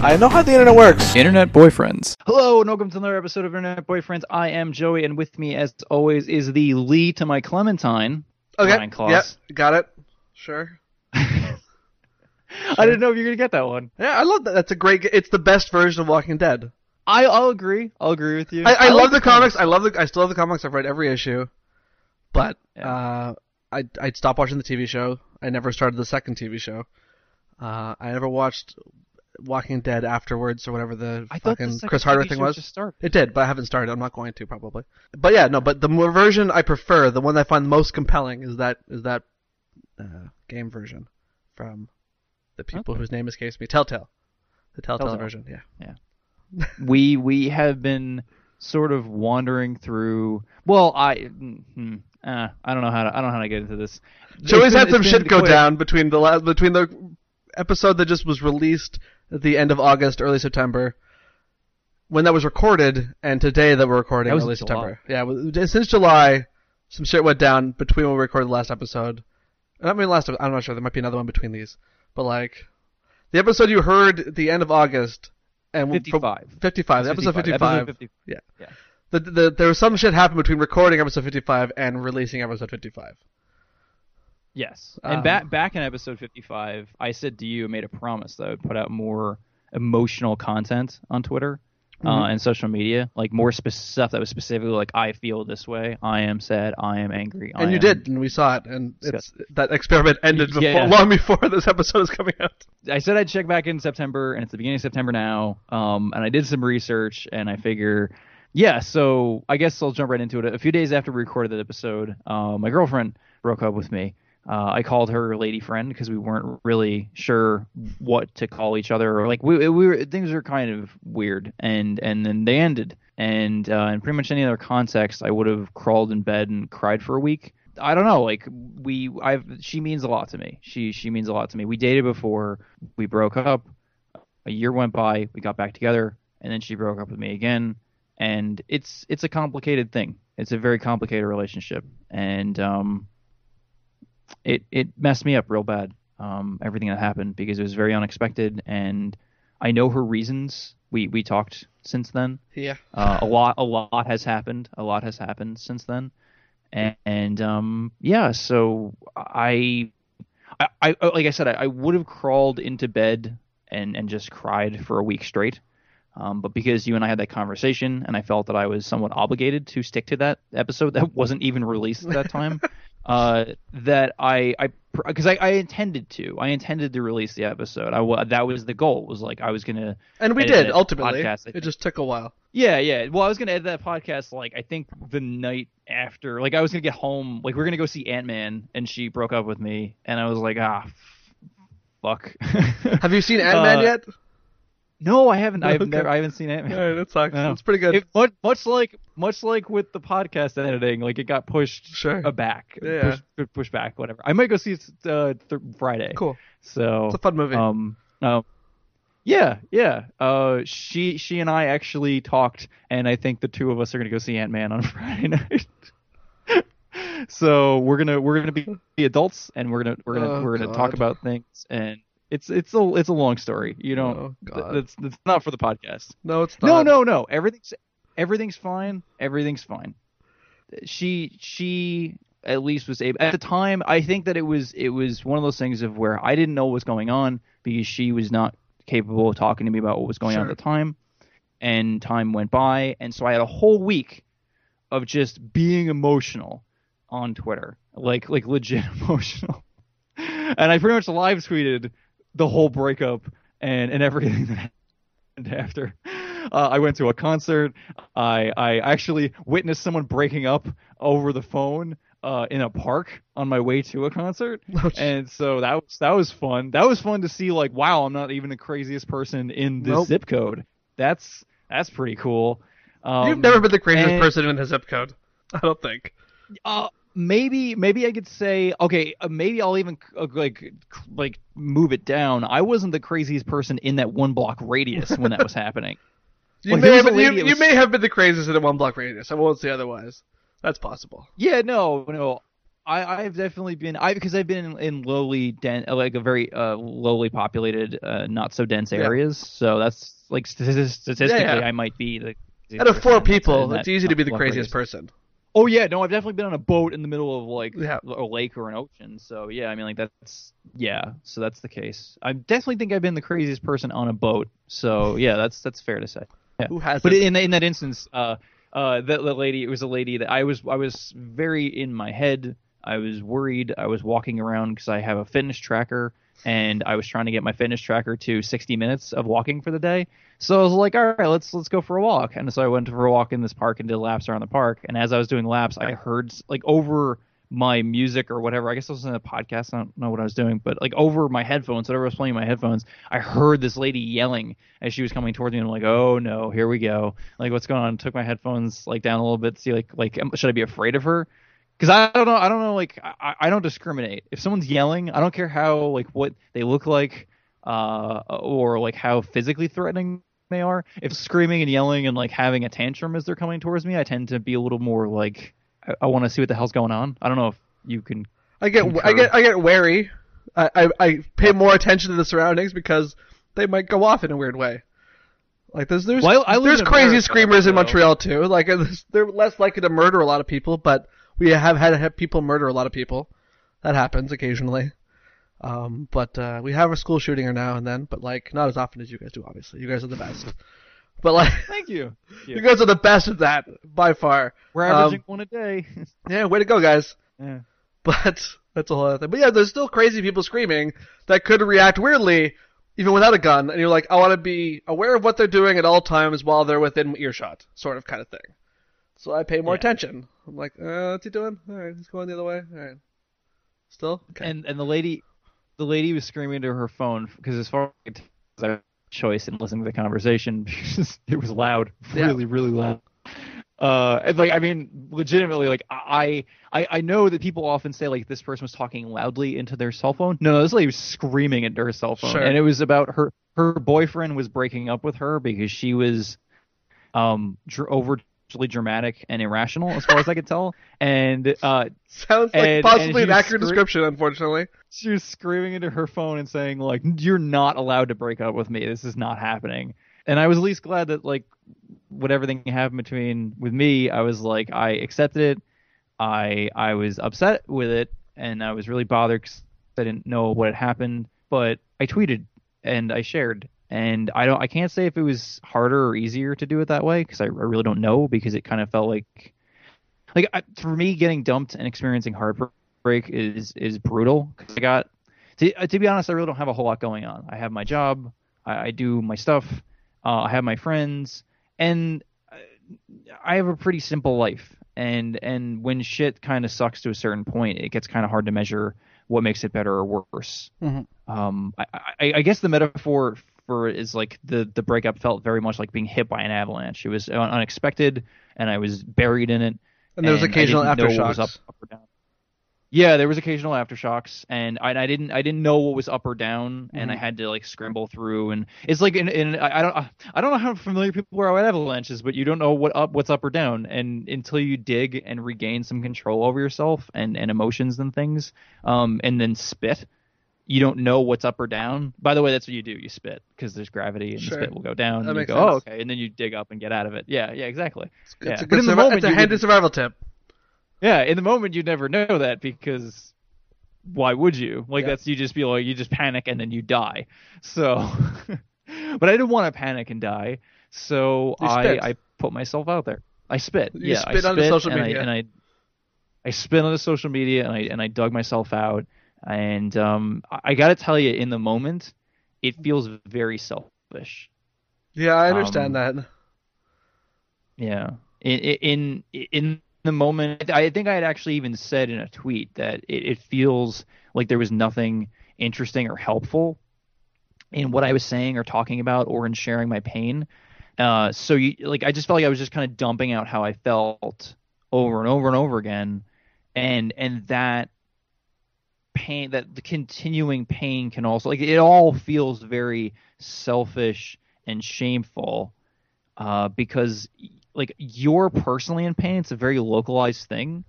I know how the internet works. Internet boyfriends. Hello and welcome to another episode of Internet Boyfriends. I am Joey, and with me, as always, is the Lee to my Clementine. Okay. Yep. Got it. Sure. I didn't know if you were gonna get that one. Yeah, I love that. That's a great. It's the best version of Walking Dead. I'll agree. I'll agree with you. I love the comics. I still love the comics. I've read every issue, but I stopped watching the TV show. I never started the second TV show. I never watched Walking Dead afterwards or whatever the fucking Chris Hardwick thing was. It did, but I haven't started. I'm not going to probably. But yeah, no. But the version I prefer, the one I find most compelling, is that game version from the people whose name escapes me, Telltale, the Telltale version. Yeah. we have been sort of wandering through. Well, I don't know how to get into this. Joey's had some shit go down between the episode that just was released at the end of August, early September, when that was recorded, and today that we're recording that was early September. Yeah, since July, some shit went down between when we recorded the last episode. I'm not sure. There might be another one between these, but like the episode you heard at the end of August and 55. Episode 55. Yeah. There was some shit happened between recording episode 55 and releasing episode 55. Yes, and back in episode 55, I said to you, I made a promise that I would put out more emotional content on Twitter and social media, like more stuff that was specifically like, I feel this way, I am sad, I am angry. And you did, and we saw it, and that experiment ended long before this episode is coming out. I said I'd check back in September, and it's the beginning of September now, and I did some research, and I figure... Yeah, so I guess I'll jump right into it. A few days after we recorded that episode, my girlfriend broke up with me. I called her lady friend because we weren't really sure what to call each other. Or like things were kind of weird, and then they ended. And in pretty much any other context, I would have crawled in bed and cried for a week. I don't know. Like she means a lot to me. She means a lot to me. We dated before. We broke up. A year went by. We got back together, and then she broke up with me again. And it's a complicated thing. It's a very complicated relationship, and it messed me up real bad. Everything that happened, because it was very unexpected, and I know her reasons. We talked since then. Yeah. A lot has happened. A lot has happened since then, and yeah. So I like I said, I would have crawled into bed and just cried for a week straight. But because you and I had that conversation, and I felt that I was somewhat obligated to stick to that episode that wasn't even released at that time, I intended to release the episode. That was the goal. Was like I was gonna, and we did ultimately. Podcast, it just took a while. Yeah. Well, I was gonna edit that podcast like I think the night after. Like I was gonna get home. Like we're gonna go see Ant-Man, and she broke up with me, and I was like, fuck. Have you seen Ant-Man yet? No, I haven't. I haven't seen Ant-Man. All right, that sucks. No. It's pretty good. Much like with the podcast editing, like it got pushed back. Yeah. Pushed back, whatever. I might go see it Friday. Cool. So it's a fun movie. Yeah. She and I actually talked, and I think the two of us are gonna go see Ant-Man on Friday night. So we're gonna be adults, and we're gonna talk about things and. It's a long story. You don't. That's not for the podcast. No, it's not. No. Everything's fine. She at least was able at the time. I think that it was one of those things of where I didn't know what was going on because she was not capable of talking to me about what was going on at the time, and time went by, and so I had a whole week of just being emotional on Twitter, like legit emotional, and I pretty much live tweeted. The whole breakup and everything that happened after. I went to a concert. I actually witnessed someone breaking up over the phone in a park on my way to a concert. And so that was fun. That was fun to see. Like, wow, I'm not even the craziest person in this zip code. That's pretty cool. You've never been the craziest person in the zip code. I don't think. Maybe I could say maybe I'll even like move it down. I wasn't the craziest person in that one block radius when that was happening. You may have been the craziest in the one block radius. I won't say otherwise. That's possible. Yeah, no. I've definitely been because I've been in lowly dense, like a very lowly populated, not so dense areas. Yeah. So that's like statistically, I might be the out of four people. It's easy to be the craziest person. Oh yeah, no, I've definitely been on a boat in the middle of like a lake or an ocean. So yeah, I mean like that's so that's the case. I definitely think I've been the craziest person on a boat. So yeah, that's fair to say. Yeah. Who has? But in that instance, the lady, it was a lady that I was very in my head. I was worried. I was walking around because I have a fitness tracker, and I was trying to get my fitness tracker to 60 minutes of walking for the day. So I was like, all right, let's go for a walk. And so I went for a walk in this park and did laps around the park. And as I was doing laps, I heard like over my music or whatever, I guess I was in a podcast. I don't know what I was doing, but like over my headphones, whatever I was playing in my headphones, I heard this lady yelling as she was coming towards me. And I'm like, oh no, here we go. Like what's going on? Took my headphones like down a little bit. See like, should I be afraid of her? Because I don't know, like, I don't discriminate. If someone's yelling, I don't care how, like, what they look like or, like, how physically threatening they are. If screaming and yelling and, like, having a tantrum as they're coming towards me, I tend to be a little more, like, I want to see what the hell's going on. I don't know if you can... I get wary. I pay more attention to the surroundings because they might go off in a weird way. Like, there's crazy screamers in Montreal, too. Like, they're less likely to murder a lot of people, but... We have had to have people murder a lot of people. That happens occasionally. But we have a school shooting now and then, but like not as often as you guys do, obviously. You guys are the best. But like thank you. You guys are the best at that by far. We're averaging one a day. Yeah, way to go, guys. Yeah. But that's a whole other thing. But yeah, there's still crazy people screaming that could react weirdly even without a gun, and you're like, I want to be aware of what they're doing at all times while they're within earshot, sort of kind of thing. So I pay more attention. I'm like, what's he doing? All right, he's going the other way. All right, still. Okay. And the lady was screaming to her phone because as far as I had a choice in listening to the conversation, it was loud, really loud. Like I mean, legitimately, like I know that people often say like this person was talking loudly into their cell phone. No, this lady was screaming into her cell phone, and it was about her boyfriend was breaking up with her because she was dramatic and irrational as far as I could tell, and sounds like possibly an accurate description. Unfortunately, she was screaming into her phone and saying like, you're not allowed to break up with me, this is not happening. And I was at least glad that like whatever thing happened between with me, I was like, I accepted it. I was upset with it, and I was really bothered because I didn't know what had happened, but I tweeted and I shared. And I can't say if it was harder or easier to do it that way because I really don't know, because it kind of felt like for me, getting dumped and experiencing heartbreak is brutal. Because I got to be honest, I really don't have a whole lot going on. I have my job, I do my stuff, I have my friends, and I have a pretty simple life. And when shit kind of sucks to a certain point, it gets kind of hard to measure what makes it better or worse. Mm-hmm. I guess the metaphor for it is like the breakup felt very much like being hit by an avalanche. It was unexpected, and I was buried in it. And there was occasional aftershocks. Up or down. Yeah, there was occasional aftershocks, and I didn't know what was up or down, and I had to like scramble through. And it's like I don't know how familiar people are with avalanches, but you don't know what's up or down, and until you dig and regain some control over yourself and emotions and things, and then spit. You don't know what's up or down. By the way, that's what you do. You spit because there's gravity, and the spit will go down. And you go, oh, okay. And then you dig up and get out of it. Yeah, yeah, exactly. It's a good it's a handy survival tip. Yeah, in the moment, you never know that because why would you? Like, that's you just be like, you just panic and then you die. So, but I didn't want to panic and die. So I put myself out there. I spit. I spit on the social media, and I dug myself out. And I got to tell you, in the moment, it feels very selfish. Yeah, I understand that. Yeah. In the moment, I think I had actually even said in a tweet that it feels like there was nothing interesting or helpful in what I was saying or talking about or in sharing my pain. I just felt like I was just kind of dumping out how I felt over and over and over again. And that pain, that the continuing pain can also, like, it all feels very selfish and shameful, because like you're personally in pain. It's a very localized thing,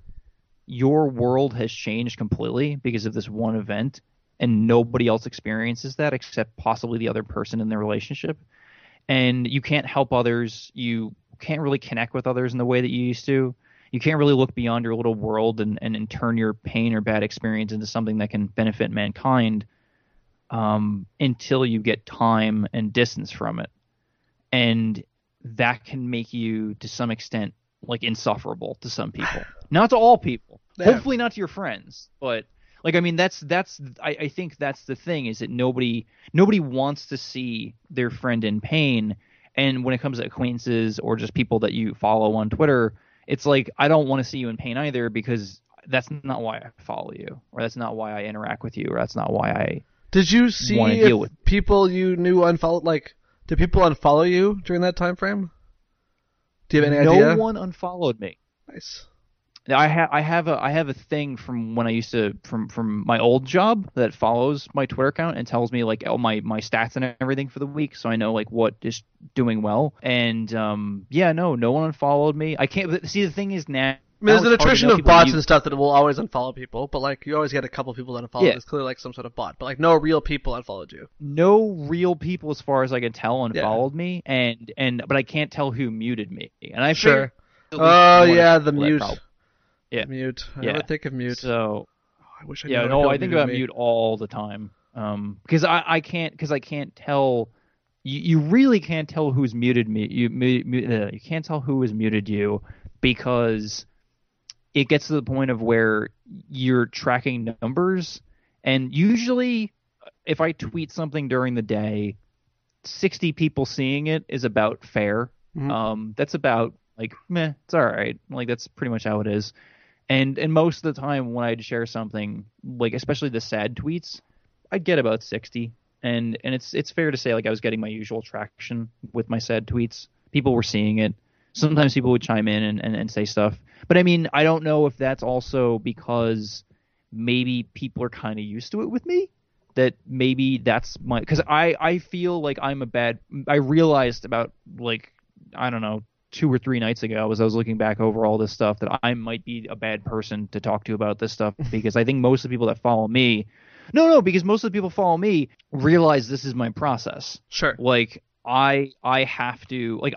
your world has changed completely because of this one event, and nobody else experiences that except possibly the other person in their relationship. And you can't help others. You can't really connect with others in the way that you used to. You can't really look beyond your little world and turn your pain or bad experience into something that can benefit mankind until you get time and distance from it. And that can make you, to some extent, like insufferable to some people. Not to all people. Yeah. Hopefully not to your friends. But, like, I mean, I think that's the thing, is that nobody wants to see their friend in pain. And when it comes to acquaintances or just people that you follow on Twitter, it's like, I don't want to see you in pain either, because that's not why I follow you, or that's not why I interact with you, or that's not why I Did you see want to if deal with people you knew unfollowed? Like, did people unfollow you during that time frame? Do you have any idea? No one unfollowed me. Nice. Now, I have a thing from when I used to from my old job that follows my Twitter account and tells me like all my stats and everything for the week, so I know like what is doing well. And no one unfollowed me. I can't see. The thing is now. I mean, there's an attrition of bots and stuff that will always unfollow people, but like you always get a couple people that unfollow. Yeah. It's clearly like some sort of bot, but like no real people unfollowed you. No real people, as far as I can tell, unfollowed me, but I can't tell who muted me. And I sure. Oh yeah, the mute. Yeah, mute. I never think of mute. So, I wish I. Yeah, no, I think about mute all the time. Because I can't tell. You really can't tell who's muted me. You can't tell who has muted you, because it gets to the point of where you're tracking numbers, and usually if I tweet something during the day, 60 people seeing it is about fair. Mm-hmm. That's about like, meh, it's all right. Like, that's pretty much how it is. And most of the time when I'd share something, like especially the sad tweets, I'd get about 60. And it's fair to say like I was getting my usual traction with my sad tweets. People were seeing it. Sometimes people would chime in and say stuff. But I mean, I don't know if that's also because maybe people are kind of used to it with me. That maybe that's my... Because I feel like I'm a bad... I realized about, like, I don't know, 2 or 3 nights ago as I was looking back over all this stuff that I might be a bad person to talk to about this stuff, because I think most of the people that follow me... No, because most of the people follow me realize this is my process. Sure. Like, I have to... Like,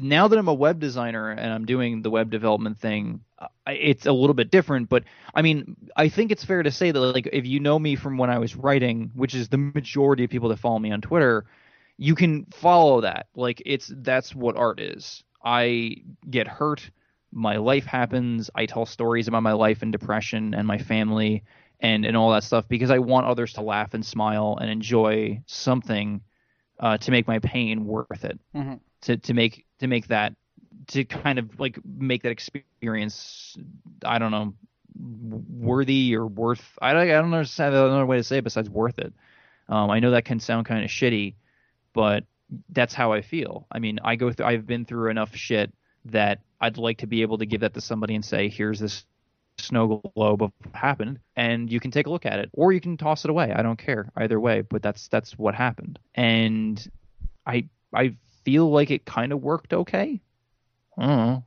now that I'm a web designer and I'm doing the web development thing, it's a little bit different. But I mean, I think it's fair to say that, like, if you know me from when I was writing, which is the majority of people that follow me on Twitter, you can follow that. Like, that's what art is. I get hurt. My life happens. I tell stories about my life and depression and my family and all that stuff, because I want others to laugh and smile and enjoy something to make my pain worth it. Mm-hmm. To make that, to kind of like make that experience, I don't know, worthy or worth. I don't know another way to say it besides worth it. I know that can sound kind of shitty, but that's how I feel. I mean, I've been through enough shit that I'd like to be able to give that to somebody and say, here's this snow globe of what happened, and you can take a look at it, or you can toss it away. I don't care either way, but that's what happened, and I feel like it kind of worked okay. I don't know.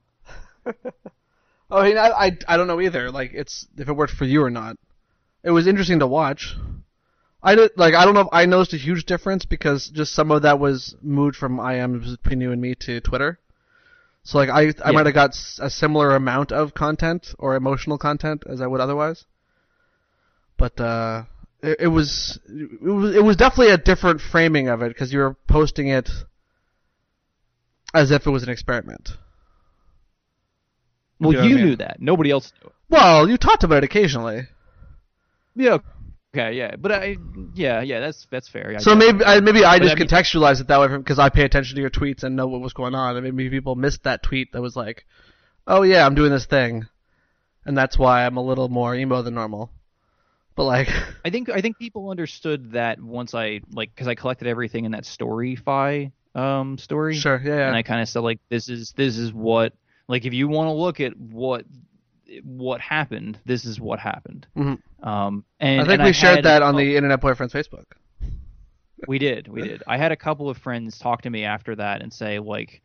I mean, I don't know either. Like, it's if it worked for you or not. It was interesting to watch. I don't know if I noticed a huge difference, because just some of that was moved from IM between you and me to Twitter. So like I might have got a similar amount of content or emotional content as I would otherwise. But it was definitely a different framing of it, because you were posting it as if it was an experiment. Well, you know what I mean? Knew that. Nobody else knew it. Well, you talked about it occasionally. Yeah. Okay. Yeah. But That's fair. So maybe I contextualized it that way, because I pay attention to your tweets and know what was going on. I mean, maybe people missed that tweet that was like, "Oh yeah, I'm doing this thing," and that's why I'm a little more emo than normal. But like, I think people understood that once I because I collected everything in that Storyfy. Story. Sure, yeah. And I kind of said, like, this is what, like, if you want to look at what happened, this is what happened. Mm-hmm. And I think we shared that on the Internet Boyfriends Facebook. We did. I had a couple of friends talk to me after that and say, like,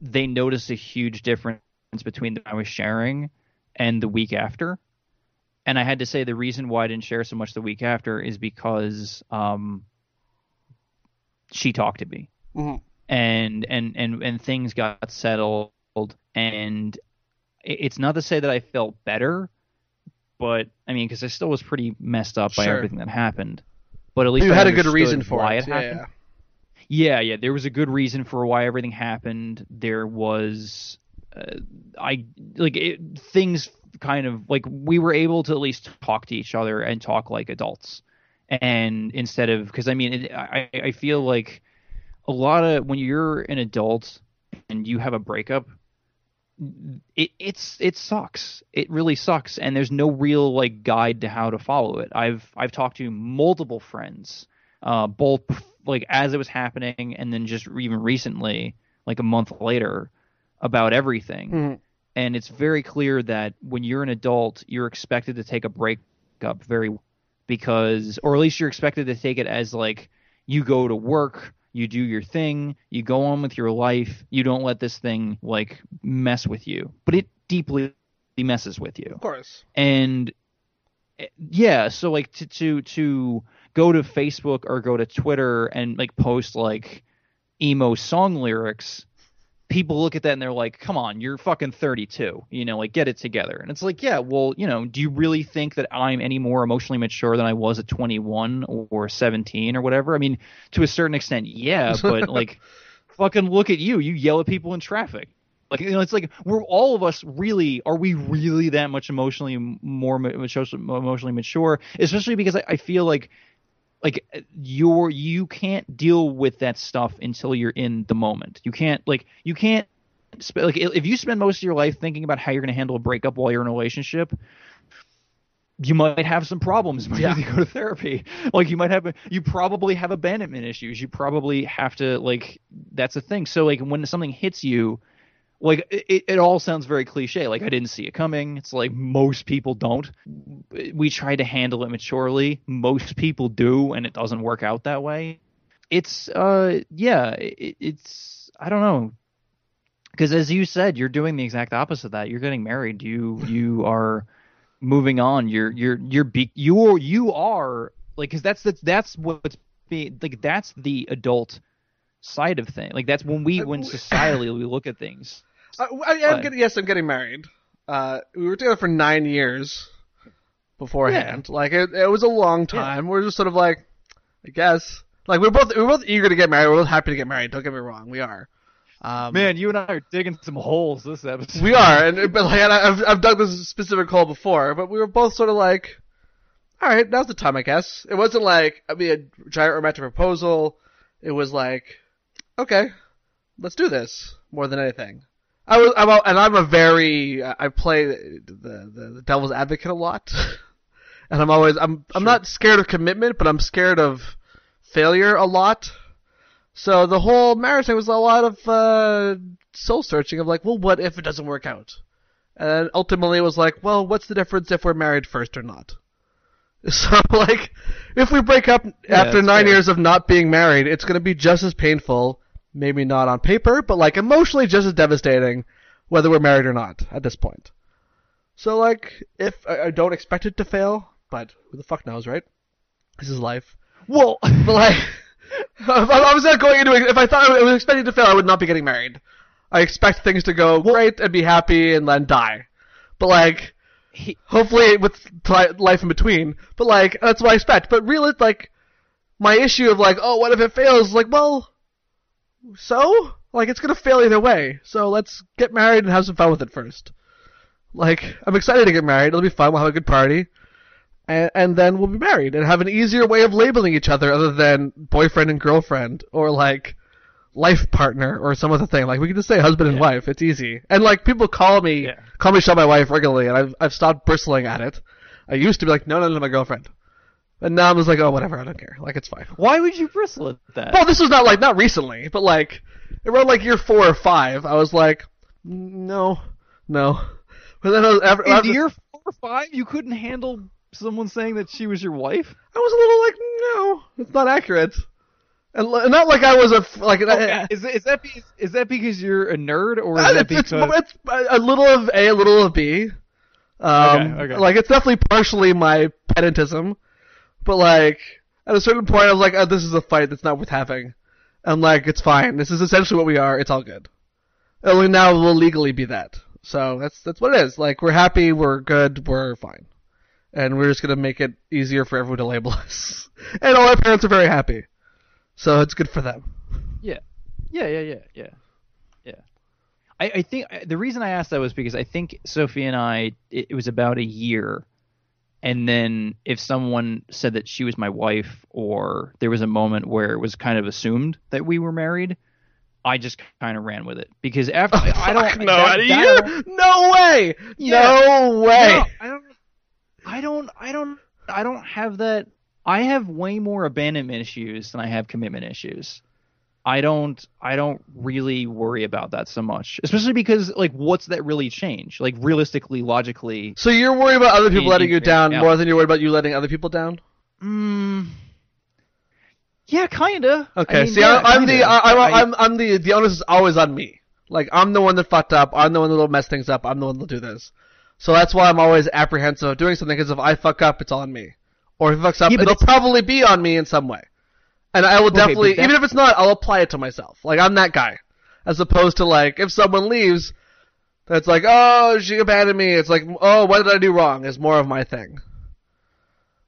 they noticed a huge difference between what I was sharing and the week after. And I had to say the reason why I didn't share so much the week after is because she talked to me. Mm-hmm. And things got settled, and it's not to say that I felt better, but I mean, because I still was pretty messed up by everything that happened. But at least you had a good reason for why it happened. Yeah. There was a good reason for why everything happened. There was, things kind of like we were able to at least talk to each other and talk like adults, and instead of I feel like a lot of when you're an adult and you have a breakup, it sucks. It really sucks, and there's no real like guide to how to follow it. I've talked to multiple friends, both like as it was happening and then just even recently, like a month later, about everything. Mm-hmm. And it's very clear that when you're an adult, you're expected to take a breakup or at least you're expected to take it as like you go to work. You do your thing, you go on with your life, you don't let this thing, like, mess with you. But it deeply messes with you. Of course. And, yeah, so, like, to go to Facebook or go to Twitter and, like, post, like, emo song lyrics, people look at that and they're like, come on, you're fucking 32. You know, like, get it together. And it's like, yeah, well, you know, do you really think that I'm any more emotionally mature than I was at 21 or 17 or whatever? I mean, to a certain extent, yeah, but, like, fucking look at you. You yell at people in traffic. Like, you know, it's like, we're all of us really, are we really that much emotionally mature? Especially because I feel like you can't deal with that stuff until you're in the moment. You can't if you spend most of your life thinking about how you're going to handle a breakup while you're in a relationship, you might have some problems. You need to go to therapy. Like you probably have abandonment issues. You probably have to that's a thing. So like when something hits you, like it all sounds very cliche. Like I didn't see it coming. It's like most people don't. We try to handle it maturely. Most people do, and it doesn't work out that way. It's it's I don't know, because as you said, you're doing the exact opposite of that. You're getting married. You are moving on. You are like, because that's what's being like, that's the adult side of thing. Like that's when societally we look at things. I'm getting married. We were together for 9 years beforehand. Yeah. Like it was a long time. Yeah. We're just sort of like, I guess. Like we're both eager to get married. We're both happy to get married. Don't get me wrong. We are. Man, you and I are digging some holes this episode. We are, and I've dug this specific hole before. But we were both sort of like, all right, now's the time, I guess. It wasn't like a giant romantic proposal. It was like, okay, let's do this. More than anything, I play the devil's advocate a lot, and I'm not scared of commitment, but I'm scared of failure a lot. So the whole marriage thing was a lot of soul searching of like, well, what if it doesn't work out? And ultimately, it was like, well, what's the difference if we're married first or not? So, like, if we break up after 9 years of not being married, it's going to be just as painful, maybe not on paper, but, like, emotionally just as devastating, whether we're married or not at this point. So, like, if I don't expect it to fail, but who the fuck knows, right? This is life. Well, but, like, I was not going into it. If I thought I was expecting it to fail, I would not be getting married. I expect things to go great and be happy and then die. But, like... hopefully with life in between, but like that's what I expect. But really, like my issue of like, oh, what if it fails? Like, well, so like it's gonna fail either way. So let's get married and have some fun with it first. Like I'm excited to get married. It'll be fun. We'll have a good party, and then we'll be married and have an easier way of labeling each other other than boyfriend and girlfriend or like life partner or some other thing. Like we can just say husband and wife. It's easy. And like people call me Shaw my wife regularly, and I've stopped bristling at it. I used to be like no, my girlfriend, and now I'm just like, oh, whatever, I don't care. Like it's fine. Why would you bristle at that? Well, this was not like not recently, but like around like year 4 or 5, I was like no. But then after year 4 or 5, you couldn't handle someone saying that she was your wife. I was a little like, no, it's not accurate. And not like I was a like. Okay. Is that because you're a nerd, or is that because it's a little of A, a little of B? Okay. Like, it's definitely partially my pedantism, but like at a certain point I was like, oh, this is a fight that's not worth having, and like, it's fine, this is essentially what we are, it's all good. Only now we'll legally be that. So that's what it is. Like, we're happy, we're good, we're fine. And we're just gonna make it easier for everyone to label us. And all our parents are very happy. So it's good for them. Yeah. I think the reason I asked that was because I think Sophie and I, it was about a year. And then if someone said that she was my wife, or there was a moment where it was kind of assumed that we were married, I just kind of ran with it because after I don't have that. I have way more abandonment issues than I have commitment issues. I don't really worry about that so much, especially because, like, what's that really change? Like, realistically, logically. So you're worried about other people letting you down more than you're worried about you letting other people down? Yeah, kinda. Okay, I mean, see, yeah, I'm the onus is always on me. Like, I'm the one that fucked up. I'm the one that'll mess things up. I'm the one that'll do this. So that's why I'm always apprehensive of doing something, because if I fuck up, it's on me. Or if he fucks up, it'll probably be on me in some way. And I will definitely, even if it's not, I'll apply it to myself. Like, I'm that guy. As opposed to, like, if someone leaves, that's like, oh, she abandoned me. It's like, oh, what did I do wrong? It's more of my thing.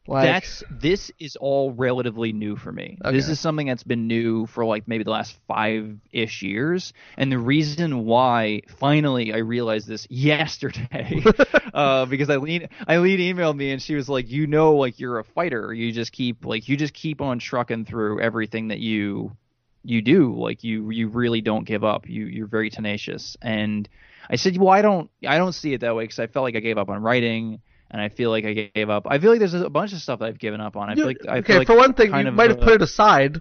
Like, this is all relatively new for me. Okay. This is something that's been new for, like, maybe the last 5-ish years. And the reason why finally I realized this yesterday, because Eileen emailed me and she was like, you know, like, you're a fighter. You just keep on trucking through everything that you do. Like, you really don't give up. You're very tenacious. And I said, well, I don't see it that way, because I felt like I gave up on writing. And I feel like I gave up. I feel like there's a bunch of stuff that I've given up on. I feel like for one thing, you might have put it aside,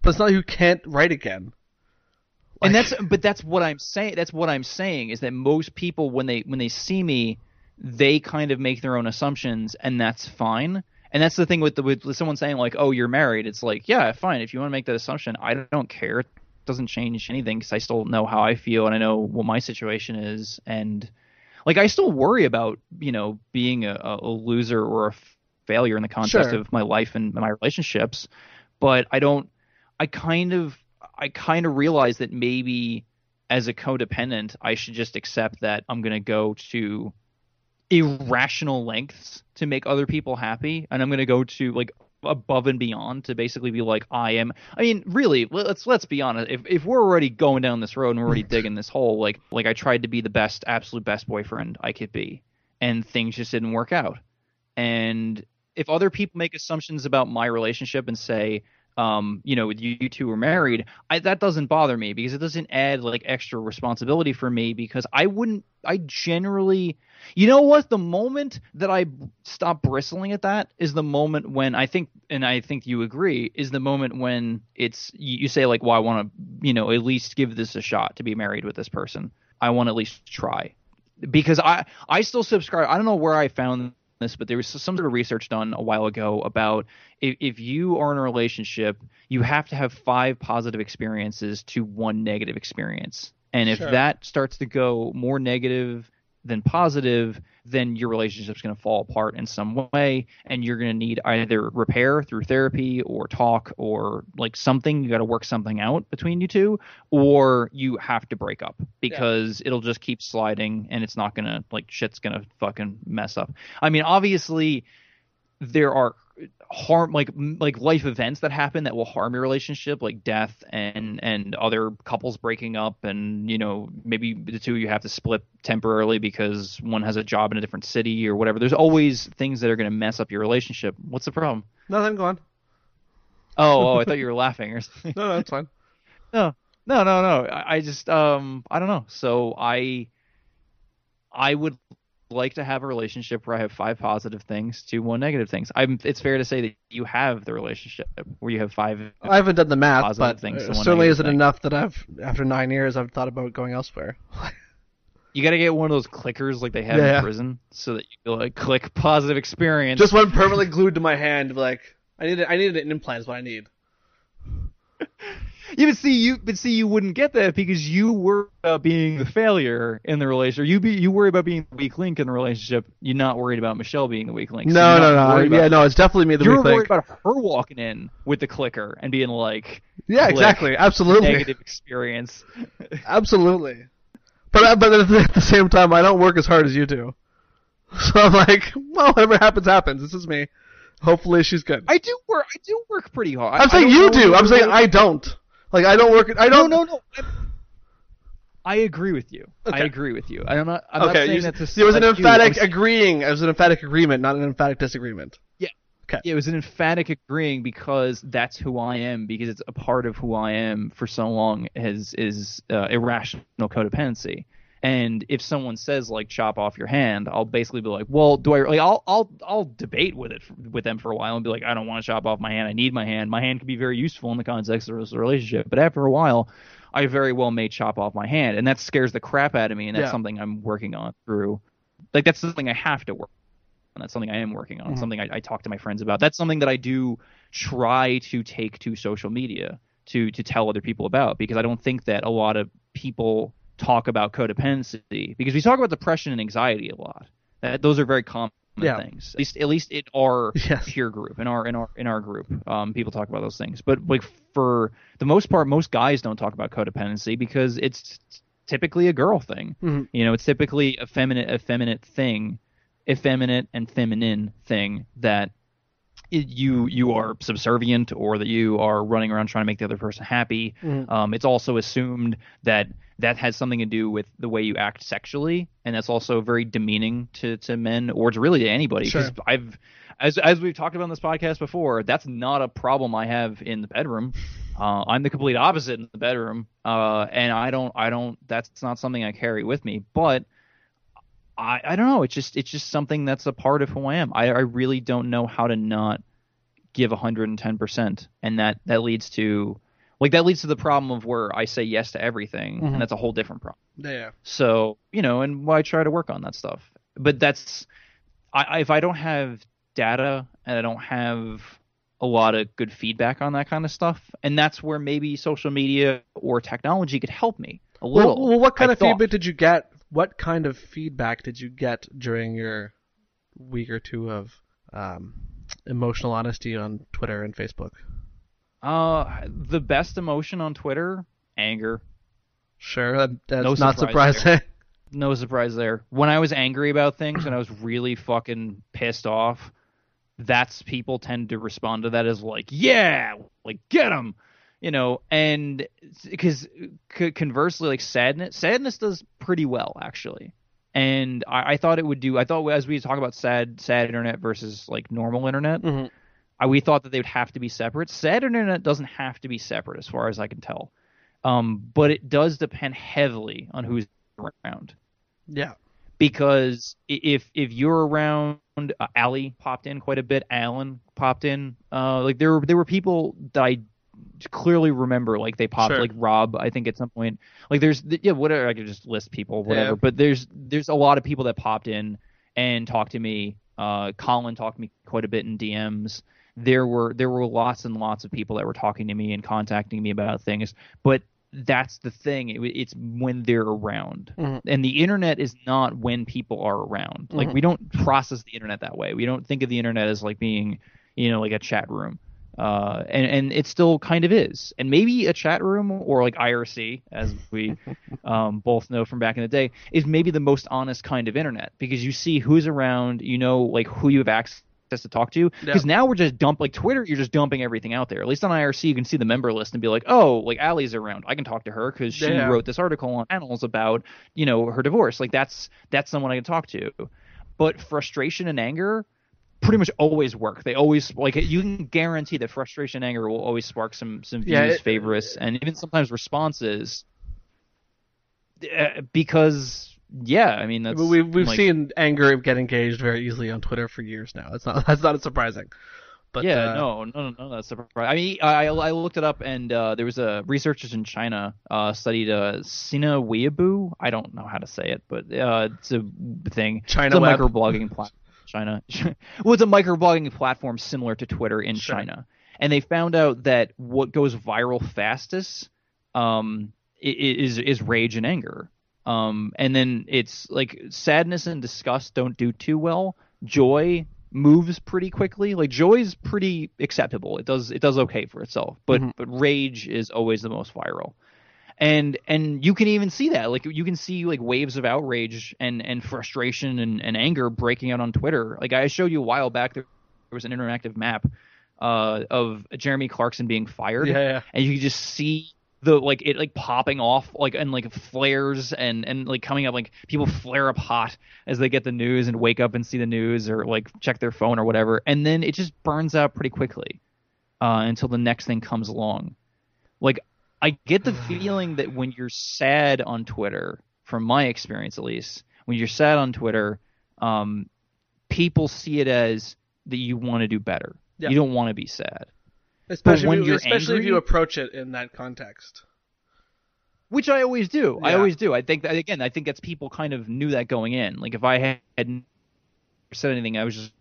but it's not like you can't write again. Like, and that's what I'm saying. That's what I'm saying is that most people, when they see me, they kind of make their own assumptions, and that's fine. And that's the thing with someone saying, like, "Oh, you're married." It's like, yeah, fine. If you want to make that assumption, I don't care. It doesn't change anything, because I still know how I feel and I know what my situation is. And like, I still worry about, you know, being a loser or a failure in the context of my life and my relationships, but I kind of realize that maybe as a codependent, I should just accept that I'm going to go to irrational lengths to make other people happy, and I'm going to go to, like, above and beyond to basically be like, really, let's be honest, if we're already going down this road and we're already digging this hole, like I tried to be the best, absolute best boyfriend I could be, and things just didn't work out. And if other people make assumptions about my relationship and say, you know, you two were married, that doesn't bother me, because it doesn't add, like, extra responsibility for me, because I generally, you know what, the moment that I stop bristling at that is the moment when I think you agree, is the moment when it's, you say, like, well, I want to, you know, at least give this a shot to be married with this person. I want to at least try, because I still subscribe. I don't know where I found this, but there was some sort of research done a while ago about if you are in a relationship, you have to have 5 positive experiences to 1 negative experience. And if that starts to go more negative than positive, then your relationship's going to fall apart in some way, and you're going to need either repair through therapy or talk or, like, something. You got to work something out between you two, or you have to break up, because it'll just keep sliding, and it's not going to, like, shit's going to fucking mess up. I mean, obviously there are harm, like life events that happen that will harm your relationship, like death and other couples breaking up, and, you know, maybe the two of you have to split temporarily because one has a job in a different city or whatever. There's always things that are going to mess up your relationship. What's the problem? Nothing, go on. Oh, I thought you were laughing or something. No, that's fine. No. I just I don't know. So I would like to have a relationship where I have 5 positive things to 1 negative things. It's fair to say that you have the relationship where you have 5. I haven't done the math, but it certainly isn't enough that I've, after 9 years, I've thought about going elsewhere. You got to get one of those clickers like they have in prison, so that you can, like, click positive experience. Just one permanently glued to my hand. Like, I need an implant is what I need. Yeah, but see, you wouldn't get that because you worry about being the failure in the relationship. You worry about being the weak link in the relationship. You're not worried about Michelle being the weak link. So no. Yeah, no, it's definitely me the weak link. You're worried about her walking in with the clicker and being like, yeah, exactly, absolutely, negative experience. Absolutely, but at the same time, I don't work as hard as you do. So I'm like, well, whatever happens, happens. This is me. Hopefully, she's good. I do work pretty hard. I'm saying you do. I'm saying I don't. Like, I don't work. I don't. No. I agree with you. Okay. I agree with you. I'm not saying that to. It was an emphatic agreeing. It was an emphatic agreement, not an emphatic disagreement. Yeah. Okay. It was an emphatic agreeing because that's who I am. Because it's a part of who I am for so long is irrational codependency. And if someone says like chop off your hand, I'll basically be like, well, do I? Like, I'll debate with them for a while and be like, I don't want to chop off my hand. I need my hand. My hand can be very useful in the context of this relationship. But after a while, I very well may chop off my hand, and that scares the crap out of me. And that's something I'm working on through. Like that's something I have to work on. That's something I am working on. Mm-hmm. Something I talk to my friends about. That's something that I do try to take to social media to tell other people about because I don't think that a lot of people talk about codependency because we talk about depression and anxiety a lot. Those are very common things. At least in our peer group, in our group, people talk about those things. But like for the most part, most guys don't talk about codependency because it's typically a girl thing. Mm-hmm. You know, it's typically a feminine thing that you are subservient or that you are running around trying to make the other person happy. Mm-hmm. It's also assumed that has something to do with the way you act sexually, and that's also very demeaning to men or to really to anybody. Sure. 'Cause I've, as we've talked about on this podcast before, that's not a problem I have in the bedroom. I'm the complete opposite in the bedroom, and I don't. That's not something I carry with me. But I don't know. It's just something that's a part of who I am. I really don't know how to not give 110%, and that leads to. Like that leads to the problem of where I say yes to everything, mm-hmm. and that's a whole different problem. Yeah. So you know, and why try to work on that stuff? But that's, if I don't have data and I don't have a lot of good feedback on that kind of stuff, and that's where maybe social media or technology could help me a little. Well, what kind of feedback did you get? What kind of feedback did you get during your week or two of emotional honesty on Twitter and Facebook? The best emotion on Twitter, anger. Sure, that's no not surprising. No surprise there. When I was angry about things and I was really fucking pissed off, that's people tend to respond to that as like, yeah, like get them, you know. And because conversely, like sadness does pretty well actually. And I thought it would do. I thought as we talk about sad internet versus like normal internet. Mm-hmm. We thought that they would have to be separate. Sad internet doesn't have to be separate as far as I can tell. But it does depend heavily on who's around. Yeah. Because if you're around, Allie popped in quite a bit. Alan popped in. Like there were people that I clearly remember. Like they popped. Sure. Like Rob, I think at some point. Like there's whatever. I could just list people, whatever. Yeah. But there's a lot of people that popped in and talked to me. Colin talked to me quite a bit in DMs. There were lots and lots of people that were talking to me and contacting me about things, but that's the thing. It's when they're around, mm-hmm. and the internet is not when people are around. Mm-hmm. Like we don't process the internet that way. We don't think of the internet as like being, you know, like a chat room, and it still kind of is. And maybe a chat room or like IRC, as we both know from back in the day, is maybe the most honest kind of internet because you see who's around, you know, like who you have access to talk to, because now we're just like Twitter, you're just dumping everything out there. At least on IRC you can see the member list and be like, oh, like Allie's around, I can talk to her because she wrote this article on Annals about, you know, her divorce. Like that's someone I can talk to. But frustration and anger pretty much always work. They always, like, you can guarantee that frustration and anger will always spark some views, favorites, and even sometimes responses, because I mean, that's, we've like, seen anger get engaged very easily on Twitter for years now. That's not as surprising. But no, that's surprising. I mean, I looked it up, and there was a researchers in China studied Sina Weibo. I don't know how to say it, but it's a thing. China, it's a microblogging platform. China. Well, it's a microblogging platform similar to Twitter in China. And they found out that what goes viral fastest is rage and anger. And then it's like sadness and disgust don't do too well. Joy moves pretty quickly. Like joy is pretty acceptable. It does okay for itself. But mm-hmm. but rage is always the most viral. And you can even see that. Like you can see like waves of outrage and frustration and anger breaking out on Twitter. Like I showed you a while back, there was an interactive map of Jeremy Clarkson being fired. Yeah. And you could just see the like it like popping off like and like flares and like coming up, like people flare up hot as they get the news and wake up and see the news or like check their phone or whatever, and then it just burns out pretty quickly until the next thing comes along. Like I get the feeling that when you're sad on Twitter, from my experience at least, when you're sad on Twitter, people see it as that you want to do better. Yeah. You don't want to be sad. Especially if you approach it in that context. Which I always do. Yeah. I always do. I think that, again, I think that's people kind of knew that going in. Like if I hadn't said anything, I was just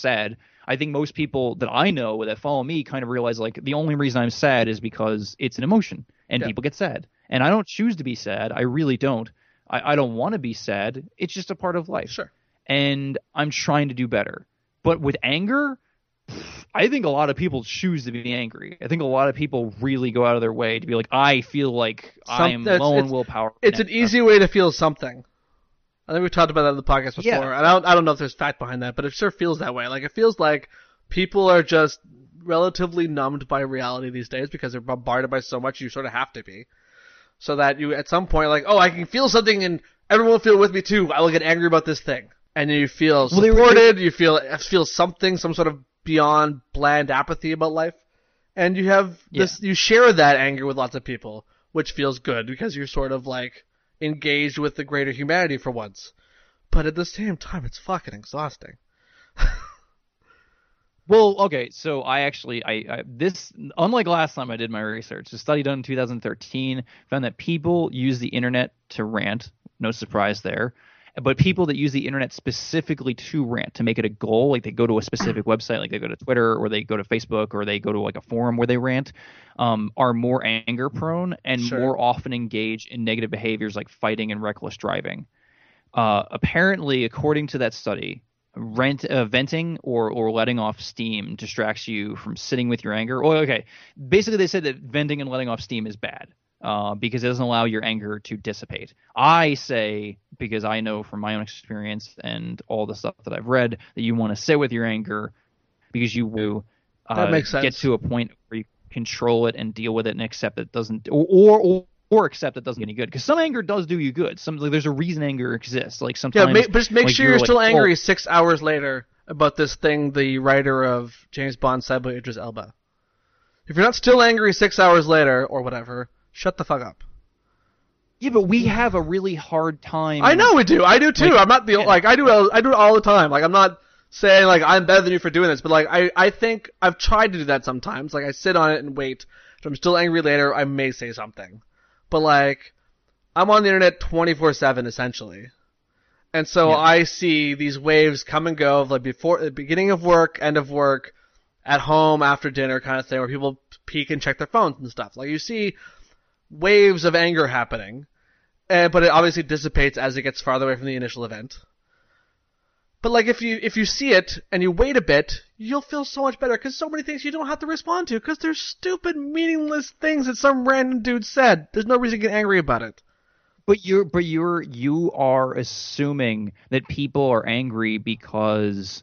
sad. I think most people that I know that follow me kind of realize like the only reason I'm sad is because it's an emotion and yeah. people get sad. And I don't choose to be sad. I really don't. I don't want to be sad. It's just a part of life. Sure. And I'm trying to do better. But with anger, I think a lot of people choose to be angry. I think a lot of people really go out of their way to be like, I feel like I'm low on willpower. It's an easy way to feel something. I think we've talked about that in the podcast before. Yeah. And I don't know if there's fact behind that, but it sure feels that way. Like it feels like people are just relatively numbed by reality these days because they're bombarded by so much. You sort of have to be, so that you at some point are like, oh, I can feel something, and everyone will feel with me too. I will get angry about this thing, and you feel supported. You feel something, some sort of beyond bland apathy about life, and you have this. Yeah. You share that anger with lots of people, which feels good because you're sort of like engaged with the greater humanity for once. But at the same time, it's fucking exhausting. Well, okay, so I, unlike last time I did my research, a study done in 2013 found that people use the internet to rant. No surprise there. But people that use the internet specifically to rant, to make it a goal, like they go to a specific website, like they go to Twitter or they go to Facebook or they go to like a forum where they rant, are more anger prone and sure. more often engage in negative behaviors like fighting and reckless driving. Apparently, according to that study, venting or letting off steam distracts you from sitting with your anger. Oh, okay. Basically, they said that venting and letting off steam is bad. Because it doesn't allow your anger to dissipate. I say, because I know from my own experience and all the stuff that I've read, that you want to sit with your anger because you will get to a point where you control it and deal with it and accept it doesn't, or accept it doesn't do any good. Because some anger does do you good. Some, like, there's a reason anger exists. Like sometimes, but just make like, sure you're still like, angry 6 hours later about this thing the writer of James Bond said by Idris Elba. If you're not still angry 6 hours later or whatever, shut the fuck up. Yeah, but we have a really hard time. I know we do. I do too. Like, I'm not the like I do it all the time. Like I'm not saying like I'm better than you for doing this, but like I think I've tried to do that sometimes. Like I sit on it and wait. If I'm still angry later, I may say something. But like I'm on the internet 24/7 essentially, and so yeah. I see these waves come and go of like before the beginning of work, end of work, at home, after dinner kind of thing, where people peek and check their phones and stuff. Like you see waves of anger happening, but it obviously dissipates as it gets farther away from the initial event. But like if you see it and you wait a bit, you'll feel so much better because so many things you don't have to respond to because they're stupid, meaningless things that some random dude said. There's no reason to get angry about it. But you are assuming that people are angry because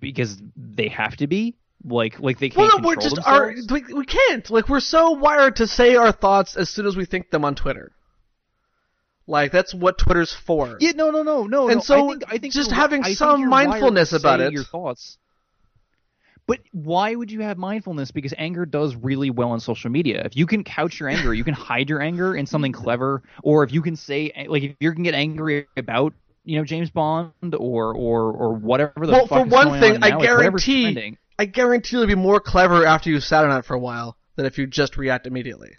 because they have to be. Like they can't control themselves? We can't. Like, we're so wired to say our thoughts as soon as we think them on Twitter. Like, that's what Twitter's for. Yeah, no. And so I think just having some mindfulness about it. Your thoughts. But why would you have mindfulness? Because anger does really well on social media. If you can couch your anger, you can hide your anger in something clever, or if you can say, like, if you can get angry about, you know, James Bond or whatever the fuck is going on now. Well, for one thing, I guarantee you'll be more clever after you've sat on it for a while than if you just react immediately.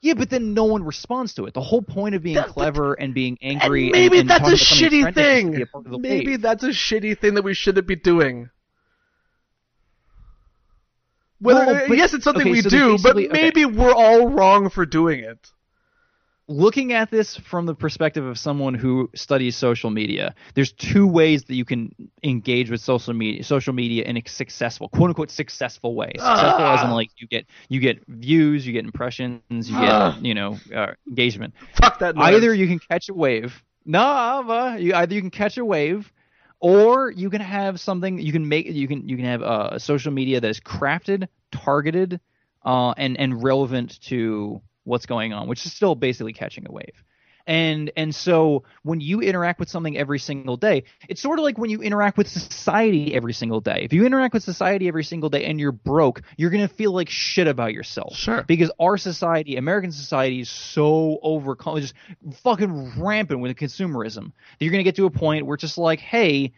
Yeah, but then no one responds to it. The whole point of being clever and being angry and maybe that's a shitty thing. Maybe that's a shitty thing that we shouldn't be doing. Yes, it's something we do, but maybe we're all wrong for doing it. Looking at this from the perspective of someone who studies social media, there's two ways that you can engage with social media in a successful, quote unquote, successful way. Successful as in like you get views, you get impressions, you get engagement. Fuck that noise. Either you can catch a wave. Either you can catch a wave, or you can have something you can have social media that is crafted, targeted, and relevant to what's going on, which is still basically catching a wave. And so when you interact with something every single day, it's sort of like when you interact with society every single day. If you interact with society every single day and you're broke, you're going to feel like shit about yourself. Sure. Because our society, American society, is so just fucking rampant with consumerism that you're going to get to a point where it's just like, hey,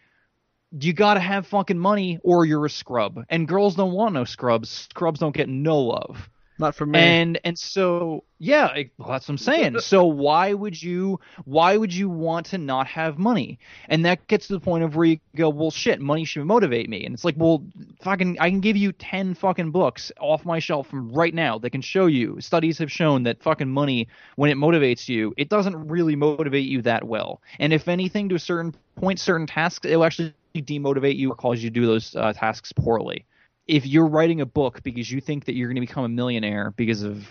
you got to have fucking money or you're a scrub. And girls don't want no scrubs. Scrubs don't get no love. Not for me. And so that's what I'm saying. So why would you want to not have money? And that gets to the point of where you go, well, shit, money should motivate me. And it's like, well, fucking, I can give you 10 fucking books off my shelf from right now that can show you. Studies have shown that fucking money, when it motivates you, it doesn't really motivate you that well. And if anything, to a certain point, certain tasks, it will actually demotivate you or cause you to do those tasks poorly. If you're writing a book because you think that you're going to become a millionaire because of,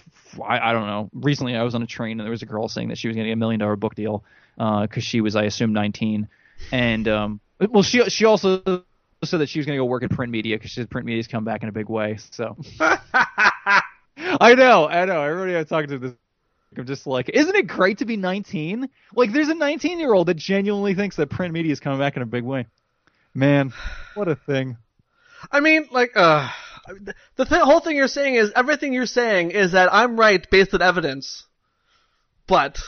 I don't know, recently I was on a train and there was a girl saying that she was going to get a $1 million book deal because she was, I assume, 19. And, she also said that she was going to go work at print media because she said print media's come back in a big way. So I know. Everybody I talk to this, I'm just like, isn't it great to be 19? Like, there's a 19-year-old that genuinely thinks that print media's coming back in a big way. Man, what a thing. I mean, like, whole thing you're saying is, everything you're saying is that I'm right based on evidence, but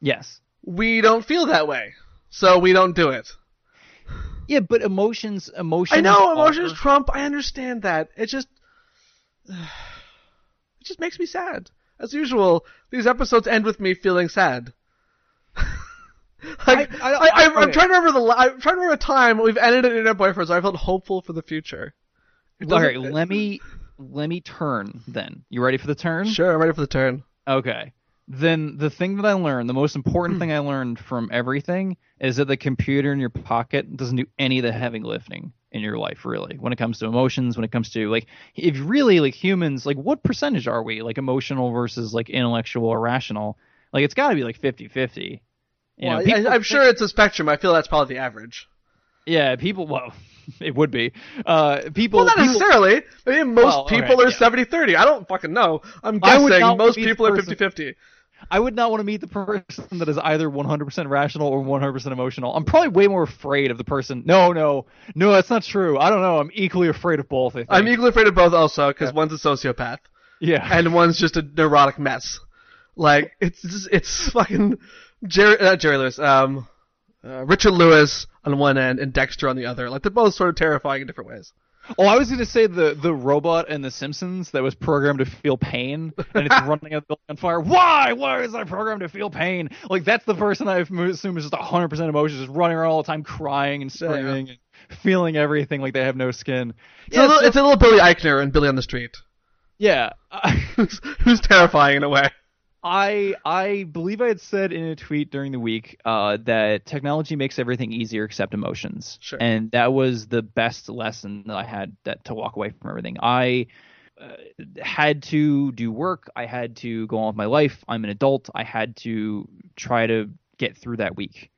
yes, we don't feel that way, so we don't do it. Yeah, but emotions. I know, emotions trump. I understand that. It just makes me sad. As usual, these episodes end with me feeling sad. Like, I'm trying to remember a time we've ended in Internet Boyfriends where I felt hopeful for the future. Alright, let me turn then. You ready for the turn? Sure, I'm ready for the turn. Okay. Then the thing that I learned, the most important thing I learned from everything, is that the computer in your pocket doesn't do any of the heavy lifting in your life, really. When it comes to emotions, when it comes to, like, if really, like, humans, like, what percentage are we? Like, emotional versus, like, intellectual or rational? Like, it's gotta be, like, 50-50. I'm sure it's a spectrum. I feel that's probably the average. Yeah, people... Well, it would be. Not necessarily. I mean, most people are 70-30. I don't fucking know. I'm guessing most people are 50-50. I would not want to meet the person that is either 100% rational or 100% emotional. I'm probably way more afraid of the person... No, that's not true. I don't know. I'm equally afraid of both, I think. I'm equally afraid of both also, because one's a sociopath. Yeah. And one's just a neurotic mess. Like, it's fucking... Richard Lewis on one end and Dexter on the other. Like, they're both sort of terrifying in different ways. Oh, I was going to say the robot in The Simpsons that was programmed to feel pain and it's running out of the building on fire. Why is I programmed to feel pain? Like, that's the person I assume is just 100% emotions, just running around all the time crying and screaming and feeling everything like they have no skin. It's a little Billy Eichner and Billy on the Street. Yeah. Who's terrifying in a way. I believe I had said in a tweet during the week that technology makes everything easier except emotions. Sure. And that was the best lesson that I had to walk away from everything. I had to do work. I had to go on with my life. I'm an adult. I had to try to get through that week.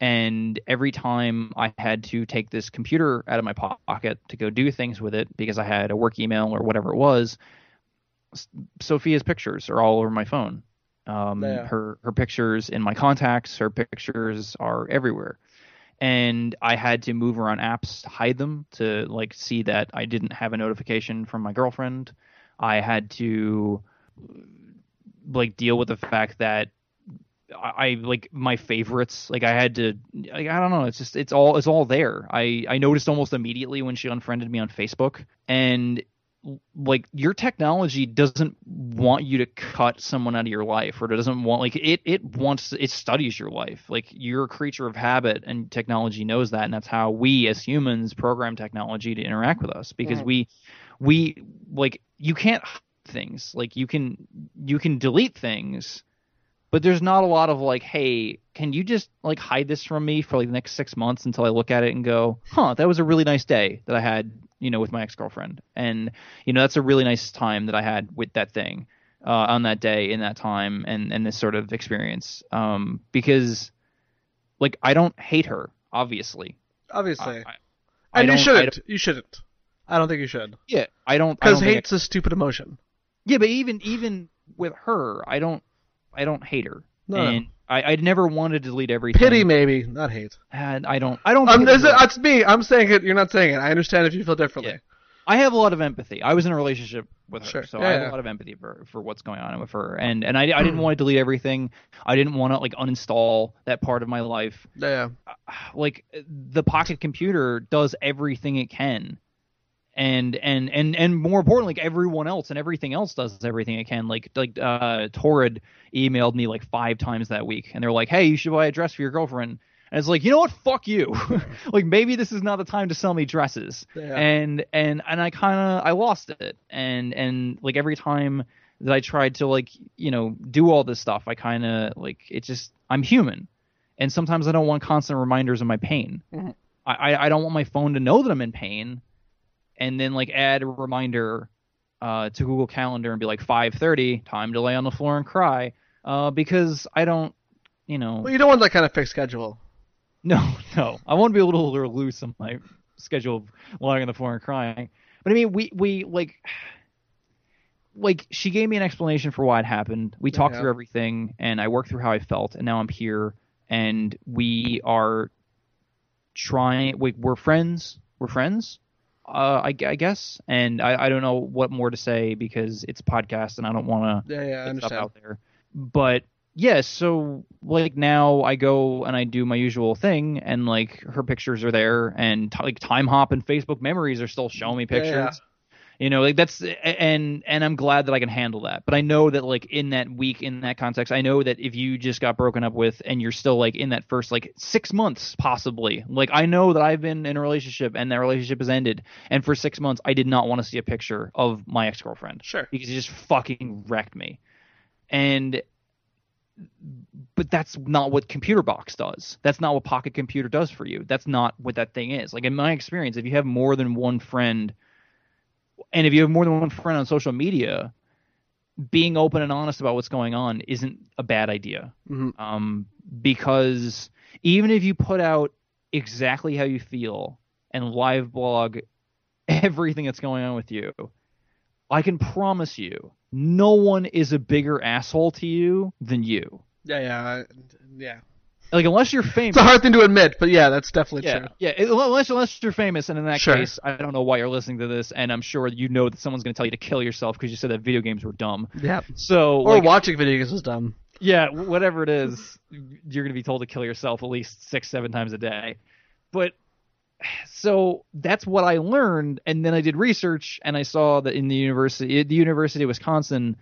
And every time I had to take this computer out of my pocket to go do things with it because I had a work email or whatever it was, Sophia's pictures are all over my phone. Her pictures in my contacts, her pictures are everywhere. And I had to move around apps to hide them, to like see that I didn't have a notification from my girlfriend. I had to like deal with the fact that I like my favorites. Like I had to, like, I don't know. It's just, it's all there. I noticed almost immediately when she unfriended me on Facebook, and like your technology doesn't want you to cut someone out of your life, or it doesn't want, like, it studies your life. Like, you're a creature of habit, and technology knows that, and that's how we as humans program technology to interact with us, because we we like you can't hide things. Like you can delete things, but there's not a lot of like, hey, can you just like hide this from me for like the next 6 months until I look at it and go, huh, that was a really nice day that I had, you know, with my ex-girlfriend. And, you know, that's a really nice time that I had with that thing on that day in that time and this sort of experience. Because like, I don't hate her, obviously. Obviously. And you shouldn't. You shouldn't. I don't think you should. Yeah, I don't. Because hate's a stupid emotion. Yeah, but even with her, I don't hate her. No. And I never wanted to delete everything. Pity, maybe, not hate. And I don't. That's me. I'm saying it. You're not saying it. I understand if you feel differently. Yeah. I have a lot of empathy. I was in a relationship with her, so I have a lot of empathy for what's going on with her. And I didn't want to delete everything. I didn't want to like uninstall that part of my life. Yeah. Like the pocket computer does everything it can. And more importantly, like everyone else and everything else does everything it can. Like Torrid emailed me like 5 times that week, and they're like, "Hey, you should buy a dress for your girlfriend." And it's like, you know what? Fuck you. Like maybe this is not the time to sell me dresses. Yeah. And I lost it. And like every time that I tried to like you know do all this stuff, I kind of like it just I'm human, and sometimes I don't want constant reminders of my pain. Mm-hmm. I don't want my phone to know that I'm in pain. And then like add a reminder to Google Calendar and be like 5:30, time to lay on the floor and cry because I don't, you know. Well, you don't want that kind of fixed schedule. No, I won't be able to lose some of my schedule of lying on the floor and crying. But I mean, we like she gave me an explanation for why it happened. We talked through everything, and I worked through how I felt, and now I'm here, and we are trying. We're friends. We're friends. I guess, and I don't know what more to say because it's a podcast and I don't want to get stuff out there. But yeah, so like now I go and I do my usual thing, and like her pictures are there, and like Time Hop and Facebook Memories are still showing me pictures. Yeah, yeah. You know, like that's and I'm glad that I can handle that. But I know that like in that week, in that context, I know that if you just got broken up with and you're still like in that first like 6 months possibly, like I know that I've been in a relationship and that relationship has ended, and for 6 months I did not want to see a picture of my ex-girlfriend. Sure. Because it just fucking wrecked me. But that's not what Computer Box does. That's not what Pocket Computer does for you. That's not what that thing is. Like in my experience, if you have more than one friend on social media, being open and honest about what's going on isn't a bad idea. Mm-hmm. Because even if you put out exactly how you feel and live blog everything that's going on with you, I can promise you no one is a bigger asshole to you than you. Yeah. Like unless you're famous, it's a hard thing to admit, but yeah, that's definitely true. Yeah, unless you're famous, and in that case, I don't know why you're listening to this, and I'm sure you know that someone's going to tell you to kill yourself because you said that video games were dumb. Yeah. So or like, watching video games was dumb. Yeah, whatever it is, you're going to be told to kill yourself at least 6-7 times a day. But so that's what I learned, and then I did research, and I saw that in the University of Wisconsin,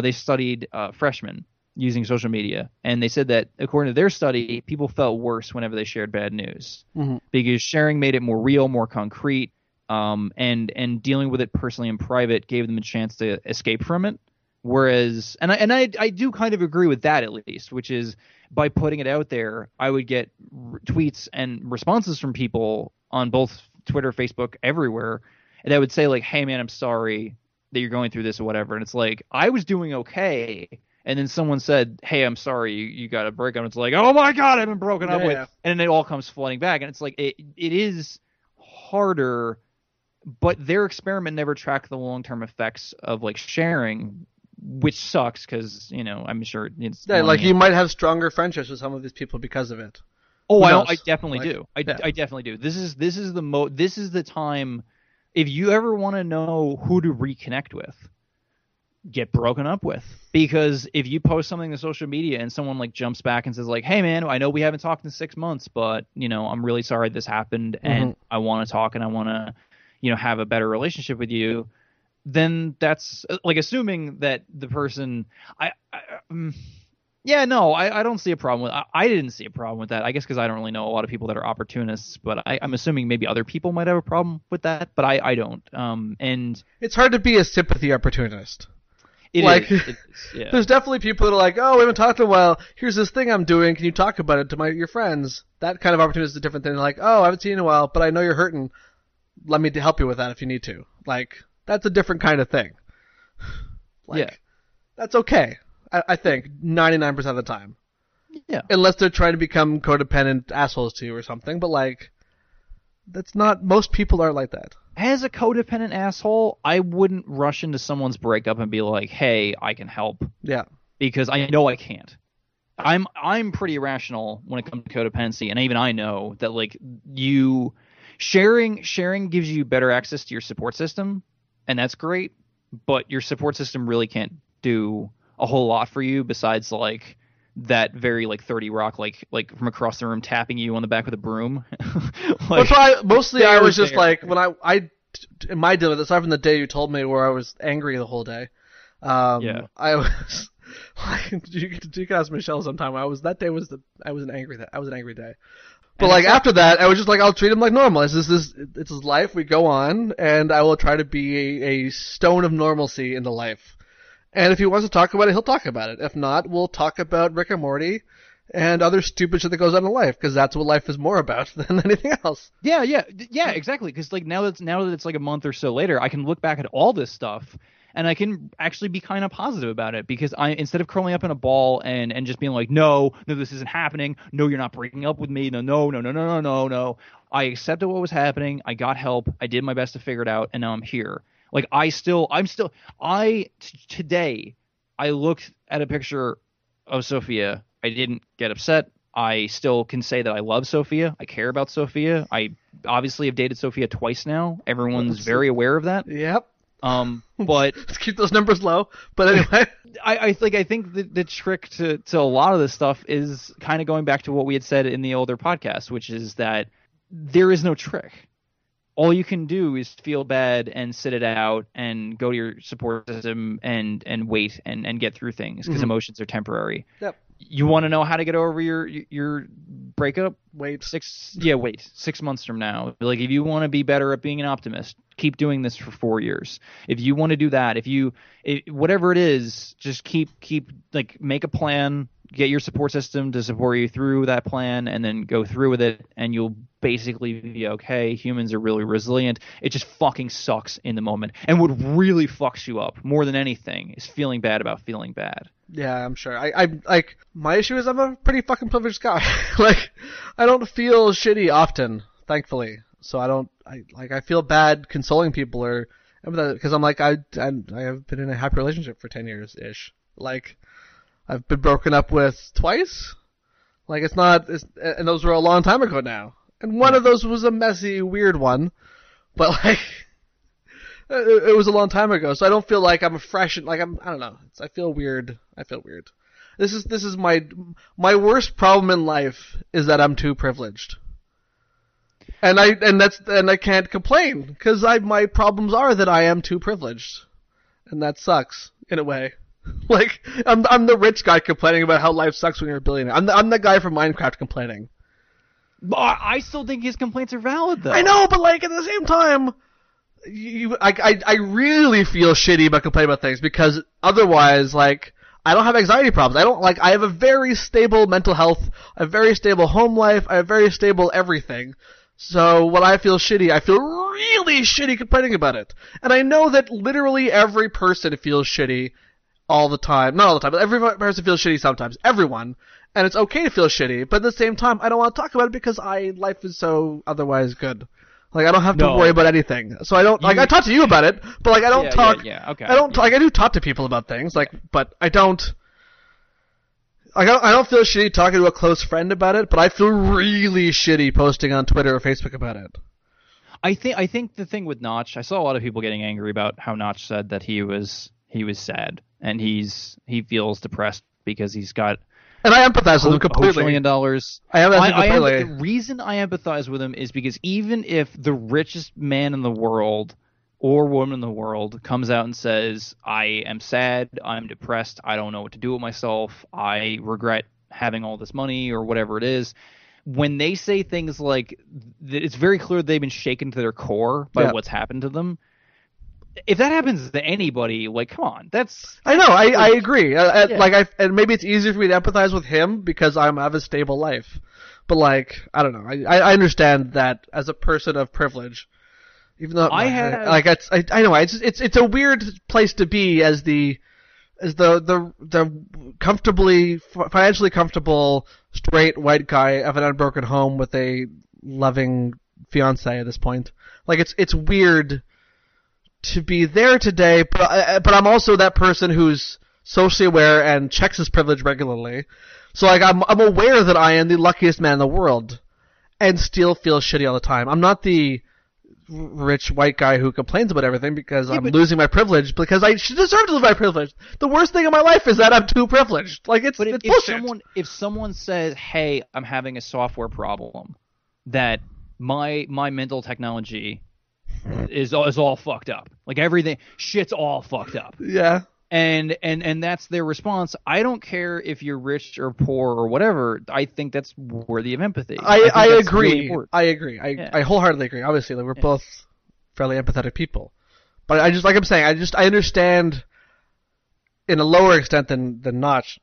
they studied freshmen using social media, and they said that according to their study, people felt worse whenever they shared bad news. Mm-hmm. Because sharing made it more real, more concrete, and dealing with it personally in private gave them a chance to escape from it. Whereas, and I do kind of agree with that, at least, which is by putting it out there, I would get tweets and responses from people on both Twitter, Facebook, everywhere, and I would say like, "Hey man, I'm sorry that you're going through this or whatever," and it's like, I was doing okay. And then someone said, "Hey, I'm sorry, you got a breakup." It's like, "Oh my God, I've been broken up with," and it all comes flooding back. And it's like it is harder, but their experiment never tracked the long-term effects of like sharing, which sucks because you know I'm sure it's like you might have stronger friendships with some of these people because of it. Oh, I definitely like, do. I definitely do. This is the time if you ever want to know who to reconnect with. Get broken up with, because if you post something to social media and someone like jumps back and says like, "Hey man, I know we haven't talked in 6 months, but you know, I'm really sorry this happened and I want to talk and I want to, you know, have a better relationship with you," then that's like assuming that the person Yeah, no, I don't see a problem with I didn't see a problem with that. I guess because I don't really know a lot of people that are opportunists, but I'm assuming maybe other people might have a problem with that, but I don't. And it's hard to be a sympathy opportunist. It is. Yeah. There's definitely people that are like, oh, we haven't talked in a while. Here's this thing I'm doing. Can you talk about it to your friends? That kind of opportunist is a different thing. Like, oh, I haven't seen you in a while, but I know you're hurting. Let me help you with that if you need to. Like, that's a different kind of thing. That's okay. I think 99% of the time. Yeah. Unless they're trying to become codependent assholes to you or something, but that's not most people aren't like that. As a codependent asshole, I wouldn't rush into someone's breakup and be like, "Hey, I can help." Yeah. Because I know I can't. I'm pretty irrational when it comes to codependency, and even I know that you sharing gives you better access to your support system, and that's great, but your support system really can't do a whole lot for you besides that very 30 Rock from across the room tapping you on the back with a broom. I was just when I in my deal with this, aside from the day you told me where I was angry the whole day. I was you can ask Michelle sometime. I was an angry day. But after that, I was just I'll treat him like normal. It's his life. We go on, and I will try to be a stone of normalcy in the life. And if he wants to talk about it, he'll talk about it. If not, we'll talk about Rick and Morty and other stupid shit that goes on in life, because that's what life is more about than anything else. Yeah, exactly. Because now that it's a month or so later, I can look back at all this stuff and I can actually be kind of positive about it, because instead of curling up in a ball and just being like, no, this isn't happening. No, you're not breaking up with me. No. I accepted what was happening. I got help. I did my best to figure it out, and now I'm here. Today I looked at a picture of Sophia. I didn't get upset. I still can say that I love Sophia. I care about Sophia. I obviously have dated Sophia twice now. Everyone's very aware of that. Yep. But let's keep those numbers low. But anyway, I think the trick to a lot of this stuff is kind of going back to what we had said in the older podcast, which is that there is no trick. All you can do is feel bad and sit it out and go to your support system and wait and get through things, because emotions are temporary. Yep. You want to know how to get over your breakup? Wait 6 months from now. If you want to be better at being an optimist, keep doing this for 4 years. If you want to do that, whatever it is, just keep make a plan. Get your support system to support you through that plan, and then go through with it, and you'll basically be okay. Humans are really resilient. It just fucking sucks in the moment. And what really fucks you up more than anything is feeling bad about feeling bad. Yeah, I'm sure. I my issue is I'm a pretty fucking privileged guy. I don't feel shitty often, thankfully. So I feel bad consoling people because I have been in a happy relationship for 10 years-ish. I've been broken up with twice. And those were a long time ago now. And one of those was a messy, weird one. But it was a long time ago. So I don't feel like I'm a fresh, I don't know. I feel weird. This is my worst problem in life is that I'm too privileged. And I can't complain, because my problems are that I am too privileged. And that sucks in a way. I'm the rich guy complaining about how life sucks when you're a billionaire. I'm the guy from Minecraft complaining. I still think his complaints are valid, though. I know, but at the same time, I really feel shitty about complaining about things, because otherwise, I don't have anxiety problems. I have a very stable mental health, a very stable home life, I have very stable everything. So when I feel shitty, I feel really shitty complaining about it. And I know that literally every person feels shitty. All the time. Not all the time, but every person feels shitty sometimes. Everyone. And it's okay to feel shitty, but at the same time, I don't want to talk about it, because life is so otherwise good. I don't have to worry about anything. So I don't... I talk to you about it, but, I don't talk... Yeah, okay. I don't... Yeah. I do talk to people about things, but I don't... I don't feel shitty talking to a close friend about it, but I feel really shitty posting on Twitter or Facebook about it. I think the thing with Notch... I saw a lot of people getting angry about how Notch said that he was sad. And he feels depressed because he's got... And I empathize with him completely. $1 billion. I empathize completely. The reason I empathize with him is because even if the richest man in the world or woman in the world comes out and says, I am sad, I'm depressed, I don't know what to do with myself, I regret having all this money or whatever it is, when they say things like, it's very clear they've been shaken to their core by what's happened to them. If that happens to anybody, like, come on, that's... I know, I agree. And maybe it's easier for me to empathize with him because I have a stable life. But, like, I don't know. I understand that as a person of privilege. Even though... I know, it's a weird place to be as the financially comfortable straight white guy of an unbroken home with a loving fiancé at this point. Like, it's weird to be there today, but I'm also that person who's socially aware and checks his privilege regularly. So, like, I'm aware that I am the luckiest man in the world and still feel shitty all the time. I'm not the rich white guy who complains about everything because I'm losing my privilege because I deserve to lose my privilege. The worst thing in my life is that I'm too privileged. Like, it's bullshit. If someone says, hey, I'm having a software problem, that my mental technology is all fucked up. Like, everything, shit's all fucked up. Yeah. And that's their response. I don't care if you're rich or poor or whatever. I think that's worthy of empathy. I agree. Really, I agree. I wholeheartedly agree. Obviously, like, we're both fairly empathetic people. But I just, like I'm saying, I understand in a lower extent than Notch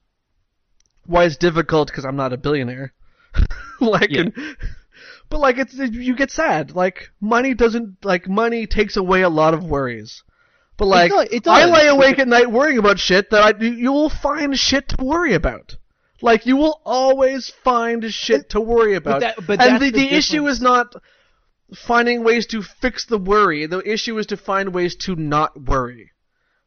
why it's difficult because I'm not a billionaire. But, like, you get sad. Like, money takes away a lot of worries. But, like, I lie awake at night worrying about shit that you will find shit to worry about. Like, you will always find shit to worry about. And the issue is not finding ways to fix the worry. The issue is to find ways to not worry.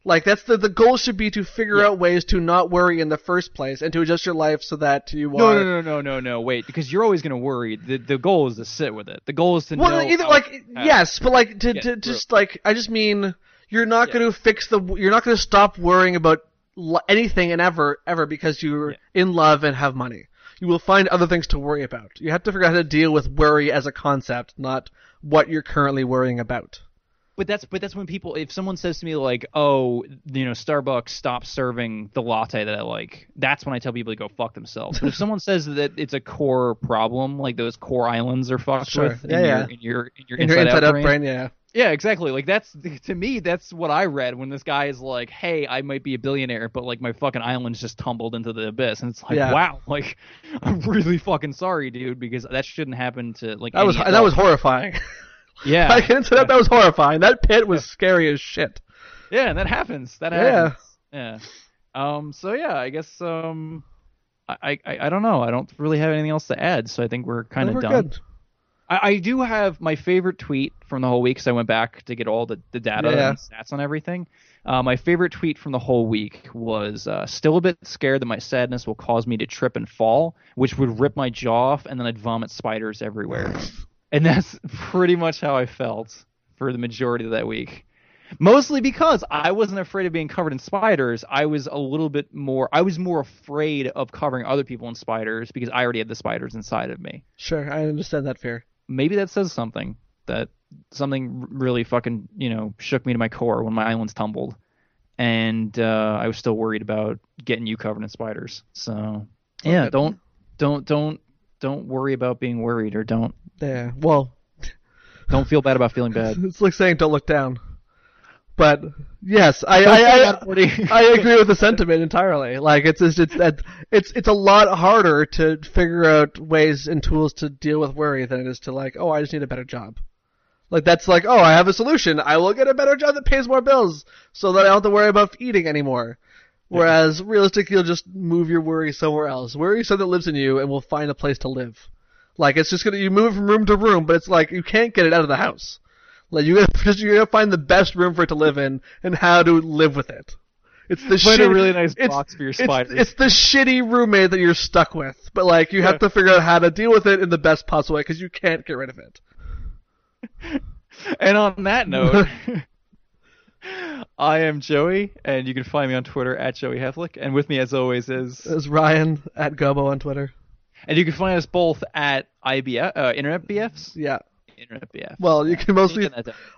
Like, that's the goal should be to figure out ways to not worry in the first place and to adjust your life so that you are... No, wait, because you're always going to worry. The goal is to sit with it. The goal is to know... you're not going to fix you're not going to stop worrying about anything and ever because you're in love and have money. You will find other things to worry about. You have to figure out how to deal with worry as a concept, not what you're currently worrying about. But that's when people, if someone says to me, like, oh, you know, Starbucks stopped serving the latte that I like, that's when I tell people to go fuck themselves. But if someone says that it's a core problem, like those core islands are fucked with in your inside out brain. Yeah, exactly. Like, to me, that's what I read when this guy is like, hey, I might be a billionaire, but, like, my fucking island's just tumbled into the abyss. And it's like, wow, like, I'm really fucking sorry, dude, because that shouldn't happen to, like, that was horrifying. Yeah. I can say that was horrifying. That pit was scary as shit. Yeah, and that happens. Yeah. So, yeah, I guess I don't know. I don't really have anything else to add, so I think we're kind of done. Good. I do have my favorite tweet from the whole week because I went back to get all the data and stats on everything. My favorite tweet from the whole week was, still a bit scared that my sadness will cause me to trip and fall, which would rip my jaw off, and then I'd vomit spiders everywhere. And that's pretty much how I felt for the majority of that week. Mostly because I wasn't afraid of being covered in spiders. I was more afraid of covering other people in spiders because I already had the spiders inside of me. Sure, I understand that fear. Maybe that says something. That something really fucking, shook me to my core when my islands tumbled. And I was still worried about getting you covered in spiders. So, yeah, don't worry about being worried, or don't... Yeah, well... don't feel bad about feeling bad. It's like saying don't look down. But, yes, I agree with the sentiment entirely. Like, it's a lot harder to figure out ways and tools to deal with worry than it is to, like, oh, I just need a better job. Like, that's like, oh, I have a solution. I will get a better job that pays more bills so that I don't have to worry about eating anymore. Whereas, realistically, you'll just move your worry somewhere else. Worry something that lives in you and will find a place to live. Like, it's just you move it from room to room, but it's like you can't get it out of the house. Like, you're gonna find the best room for it to live in and how to live with it. It's the shitty, a really nice box for your spiders. It's the shitty roommate that you're stuck with, but, like, you have to figure out how to deal with it in the best possible way because you can't get rid of it. And on that note, I am Joey, and you can find me on Twitter at Joey Heflick, and with me as always is Ryan at Gobo on Twitter, and you can find us both at IBF, Internet BFs. Yeah. internet BF. Well, you can mostly.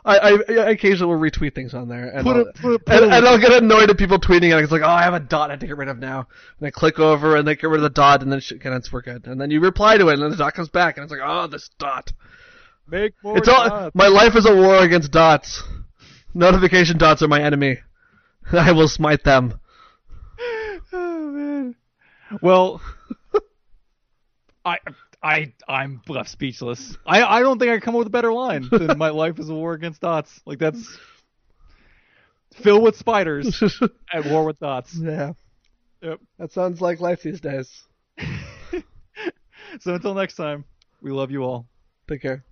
I occasionally will retweet things on there, and I'll get annoyed at people tweeting, and it's like, oh, I have a dot I have to get rid of now. And I click over, and they get rid of the dot, and then shit gets work out. And then you reply to it, and then the dot comes back, and it's like, oh, this dot. Make more dots. My life is a war against dots. Notification dots are my enemy. I will smite them. Oh man. Well, I'm left speechless. I don't think I can come up with a better line than my life is a war against dots. Like that's filled with spiders at war with dots. Yeah. Yep. That sounds like life these days. So until next time, we love you all. Take care.